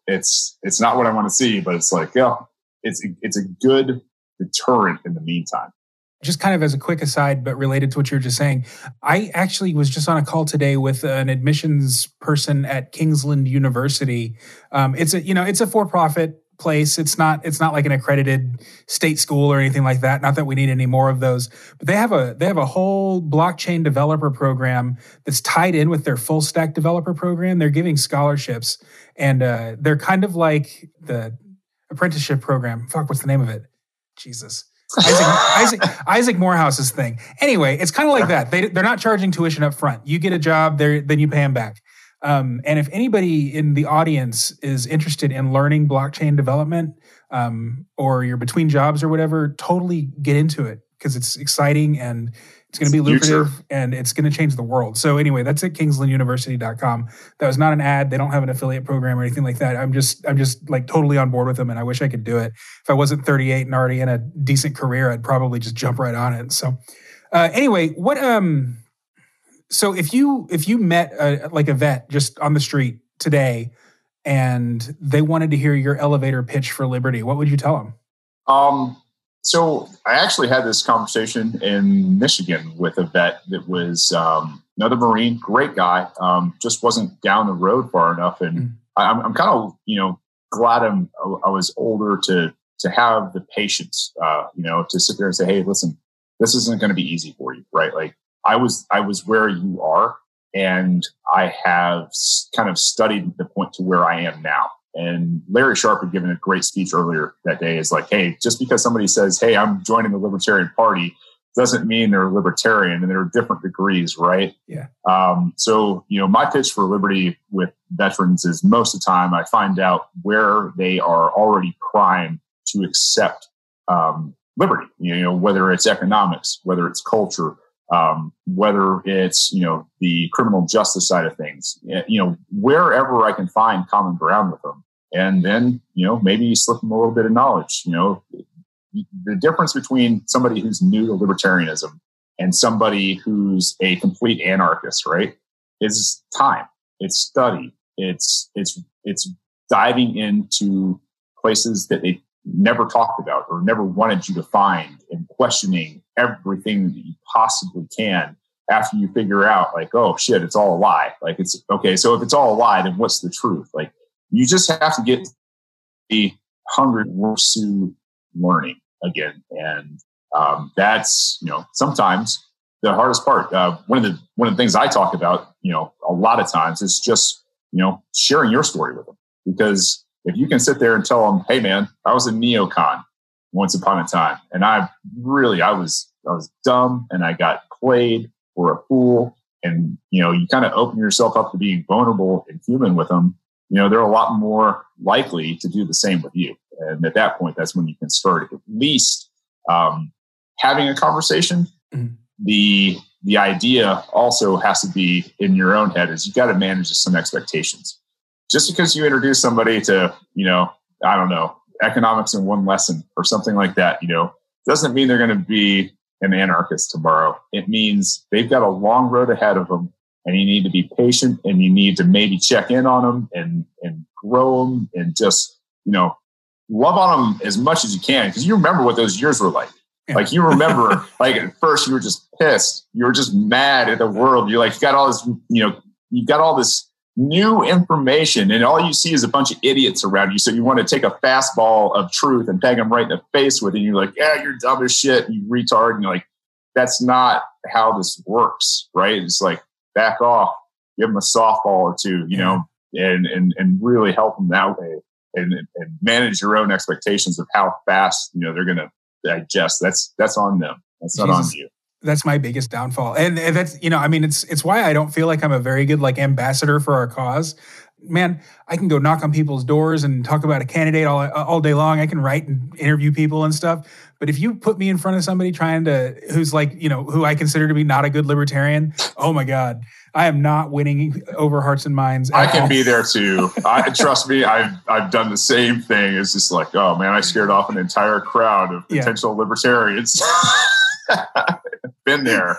it's not what I want to see, but it's a good deterrent in the meantime. Just kind of as a quick aside, but related to what you were just saying, I actually was just on a call today with an admissions person at Kingsland University. It's a for-profit place. It's not like an accredited state school or anything like that. Not that we need any more of those, but they have a whole blockchain developer program that's tied in with their full stack developer program. They're giving scholarships, and they're kind of like the apprenticeship program. Fuck, what's the name of it? Jesus. Isaac Morehouse's thing. Anyway, it's kind of like that. They're not charging tuition up front. You get a job, then you pay them back. And if anybody in the audience is interested in learning blockchain development, or you're between jobs or whatever, totally get into it because it's exciting and it's going to be lucrative and it's going to change the world. So anyway, that's at kingslanduniversity.com. That was not an ad. They don't have an affiliate program or anything like that. I'm just totally on board with them, and I wish I could do it. If I wasn't 38 and already in a decent career, I'd probably just jump right on it. So anyway, so if you met a vet just on the street today and they wanted to hear your elevator pitch for liberty, what would you tell them? So I actually had this conversation in Michigan with a vet that was another Marine, great guy, just wasn't down the road far enough. And I'm kind of, glad I was older to have the patience, to sit there and say, hey, listen, this isn't going to be easy for you, right? I was where you are, and I have kind of studied the point to where I am now. And Larry Sharp had given a great speech earlier that day. Is hey, just because somebody says, hey, I'm joining the Libertarian Party doesn't mean they're libertarian, and there are different degrees, right? Yeah. So, my pitch for liberty with veterans is most of the time I find out where they are already primed to accept liberty, whether it's economics, whether it's culture, whether it's, the criminal justice side of things, wherever I can find common ground with them, And then, you know, maybe you slip them a little bit of knowledge. You know, the difference between somebody who's new to libertarianism and somebody who's a complete anarchist, right, is time. It's study. It's diving into places that they never talked about or never wanted you to find, and questioning everything that you possibly can after you figure out, like, oh shit, it's all a lie. Like, it's okay. So if it's all a lie, then what's the truth? Like, you just have to get the hungry pursue learning again. And that's, you know, sometimes the hardest part. One of the things I talk about, you know, a lot of times is just, you know, sharing your story with them. Because if you can sit there and tell them, hey man, I was a neocon once upon a time, and I was dumb and I got played for a fool, and, you know, you kind of open yourself up to being vulnerable and human with them, you know, they're a lot more likely to do the same with you. And at that point, that's when you can start at least having a conversation. Mm-hmm. The idea also has to be in your own head is you got to manage some expectations. Just because you introduce somebody to, you know, I don't know, economics in one lesson or something like that, you know, doesn't mean they're going to be an anarchist tomorrow. It means they've got a long road ahead of them, and you need to be patient, and you need to maybe check in on them and grow them, and just, you know, love on them as much as you can. Because you remember what those years were like. Like, you remember, like, at first you were just pissed. You were just mad at the world. You're like, you got all this, you know, you got all this new information, and all you see is a bunch of idiots around you. So you want to take a fastball of truth and peg them right in the face with it. And you're like, yeah, you're dumb as shit, you retard. And you're like, that's not how this works, right? It's like, back off, give them a softball or two, you know, and really help them that way, and manage your own expectations of how fast, you know, they're going to digest. That's on them. That's not on you. That's my biggest downfall. And that's, you know, I mean, it's why I don't feel like I'm a very good, like, ambassador for our cause. Man, I can go knock on people's doors and talk about a candidate all day long. I can write and interview people and stuff. But if you put me in front of somebody who's like, you know, who I consider to be not a good libertarian, oh my God, I am not winning over hearts and minds. I can be there too. Trust me, I've done the same thing. It's just like, oh man, I scared off an entire crowd of potential libertarians. Been there.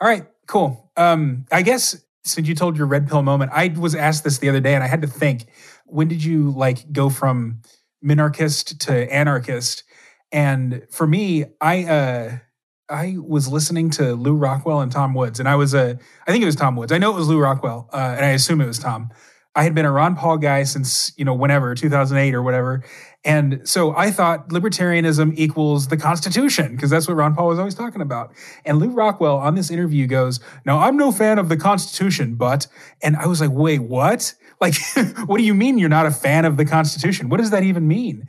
All right, cool. I guess since you told your red pill moment, I was asked this the other day and I had to think, when did you, like, go from minarchist to anarchist? And for me, I was listening to Lou Rockwell and Tom Woods, and I think it was Tom Woods. I know it was Lou Rockwell, and I assume it was Tom. I had been a Ron Paul guy since, you know, whenever, 2008 or whatever. And so I thought libertarianism equals the Constitution, because that's what Ron Paul was always talking about. And Lou Rockwell on this interview goes, "Now, I'm no fan of the Constitution, but," and I was like, wait, what? Like, what do you mean you're not a fan of the Constitution? What does that even mean?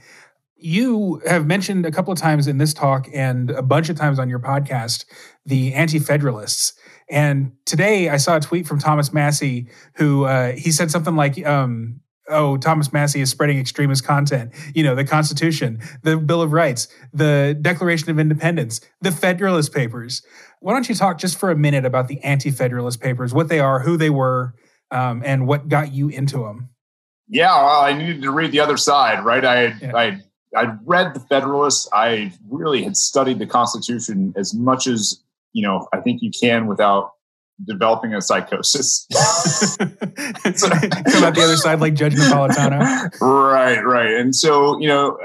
You have mentioned a couple of times in this talk and a bunch of times on your podcast, the Anti-Federalists. And today I saw a tweet from Thomas Massey, who he said something like, oh, Thomas Massey is spreading extremist content. You know, the Constitution, the Bill of Rights, the Declaration of Independence, the Federalist Papers. Why don't you talk just for a minute about the Anti-Federalist Papers, what they are, who they were, and what got you into them? Yeah, well, I needed to read the other side, right? I read the Federalists. I really had studied the Constitution as much as, you know, I think you can without developing a psychosis. Come out the other side like Judge Napolitano. Right. And so, you know,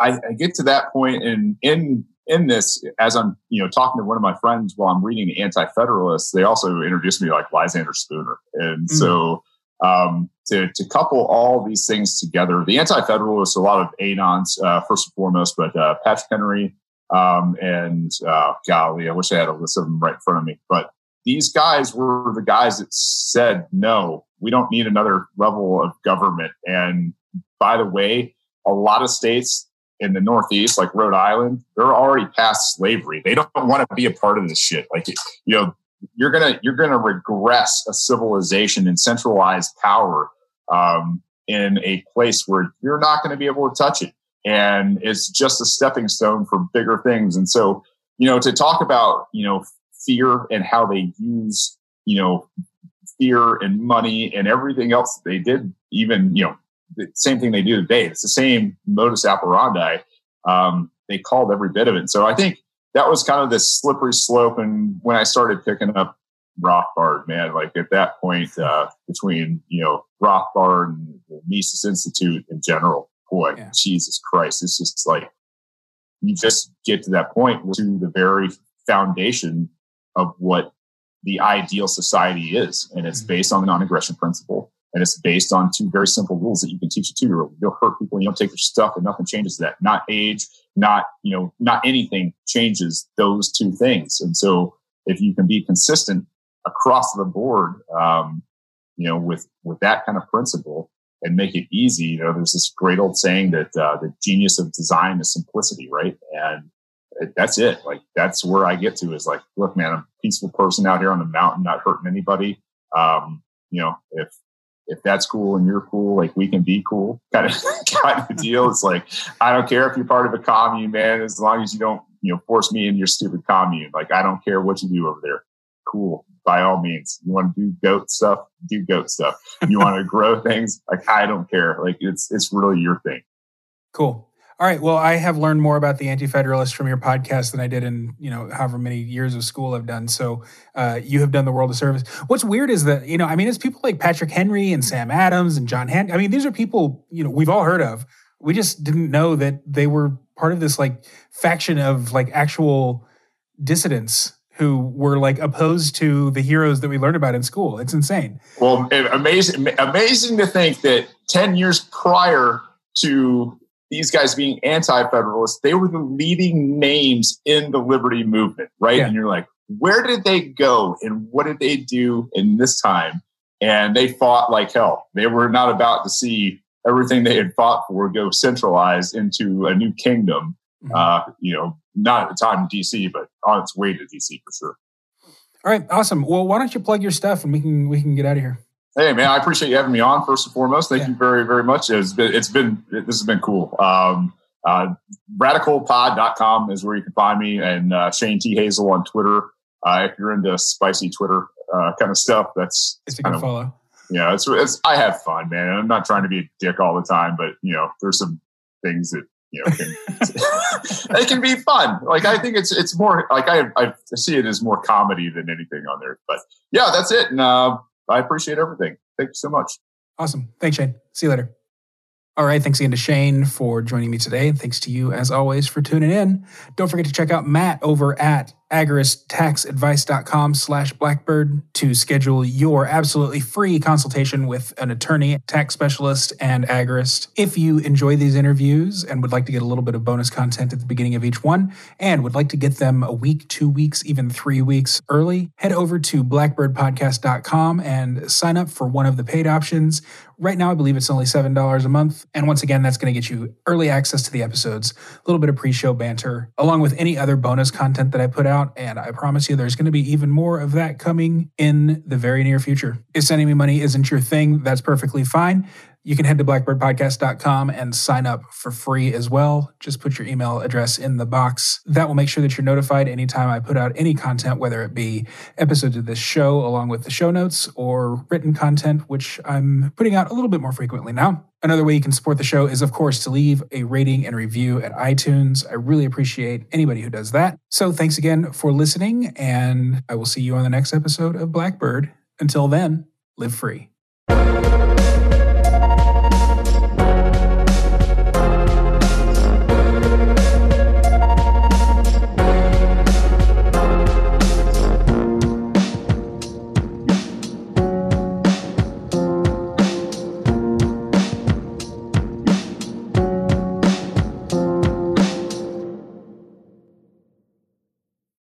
I get to that point, and in this, as I'm, you know, talking to one of my friends while I'm reading the Anti-Federalists, they also introduced me to, like, Lysander Spooner. And so to couple all these things together, the Anti-Federalists, a lot of anons, first and foremost, but Patrick Henry, and golly, I wish I had a list of them right in front of me. But these guys were the guys that said, no, we don't need another level of government. And by the way, a lot of states in the Northeast, like Rhode Island, they're already past slavery. They don't want to be a part of this shit. Like, you know, you're gonna regress a civilization and centralize power in a place where you're not going to be able to touch it. And it's just a stepping stone for bigger things. And so, you know, to talk about, you know, fear and how they use, you know, fear and money and everything else that they did, even, you know, the same thing they do today. It's the same modus operandi. They called every bit of it. So I think that was kind of this slippery slope. And when I started picking up Rothbard, man, like at that point, between, Rothbard and the Mises Institute in general, boy, yeah. Jesus Christ, it's just like, you just get to that point to the very foundation of what the ideal society is. And it's based on the non-aggression principle. And it's based on two very simple rules that you can teach a 2-year-old. You'll hurt people, and you don't take their stuff, and nothing changes that. Not age, not anything changes those two things. And so if you can be consistent across the board, with that kind of principle and make it easy, there's this great old saying that the genius of design is simplicity, right? And that's it. Like, that's where I get to is like, look, man, I'm a peaceful person out here on the mountain, not hurting anybody. If that's cool and you're cool, like, we can be cool kind of deal. It's like, I don't care if you're part of a commune, man, as long as you don't, force me into your stupid commune. Like, I don't care what you do over there. Cool. By all means, you want to do goat stuff, do goat stuff. You want to grow things? Like, I don't care. Like, it's really your thing. Cool. All right. Well, I have learned more about the Anti-Federalist from your podcast than I did in, however many years of school I've done. So you have done the world a service. What's weird is that, it's people like Patrick Henry and Sam Adams and John Hancock. I mean, these are people, we've all heard of. We just didn't know that they were part of this like faction of like actual dissidents who were like opposed to the heroes that we learned about in school. It's insane. Well, amazing to think that 10 years prior to these guys being anti-federalists, they were the leading names in the liberty movement, right? Yeah. And you're like, where did they go and what did they do in this time? And they fought like hell. They were not about to see everything they had fought for go centralized into a new kingdom. Mm-hmm. Not at the time in D.C., but on its way to D.C. for sure. All right, awesome. Well, why don't you plug your stuff and we can get out of here. Hey, man, I appreciate you having me on, first and foremost. Thank you very, very much. This has been cool. Radicalpod.com is where you can find me, and Shane T. Hazel on Twitter. If you're into spicy Twitter kind of stuff, it's a good follow. Yeah, I have fun, man. I'm not trying to be a dick all the time, but, there's some things that, it can be fun. Like, I think it's more, like, I see it as more comedy than anything on there. But, yeah, that's it. And, I appreciate everything. Thank you so much. Awesome. Thanks, Shane. See you later. All right. Thanks again to Shane for joining me today. Thanks to you, as always, for tuning in. Don't forget to check out Matt over at agoristtaxadvice.com/blackbird to schedule your absolutely free consultation with an attorney, tax specialist, and agorist. If you enjoy these interviews and would like to get a little bit of bonus content at the beginning of each one and would like to get them a week, 2 weeks, even 3 weeks early, head over to blackbirdpodcast.com and sign up for one of the paid options. Right now, I believe it's only $7 a month. And once again, that's going to get you early access to the episodes, a little bit of pre-show banter, along with any other bonus content that I put out. And I promise you, there's going to be even more of that coming in the very near future. If sending me money isn't your thing, that's perfectly fine. You can head to blackbirdpodcast.com and sign up for free as well. Just put your email address in the box. That will make sure that you're notified anytime I put out any content, whether it be episodes of this show along with the show notes or written content, which I'm putting out a little bit more frequently now. Another way you can support the show is, of course, to leave a rating and review at iTunes. I really appreciate anybody who does that. So thanks again for listening, and I will see you on the next episode of Blackbird. Until then, live free.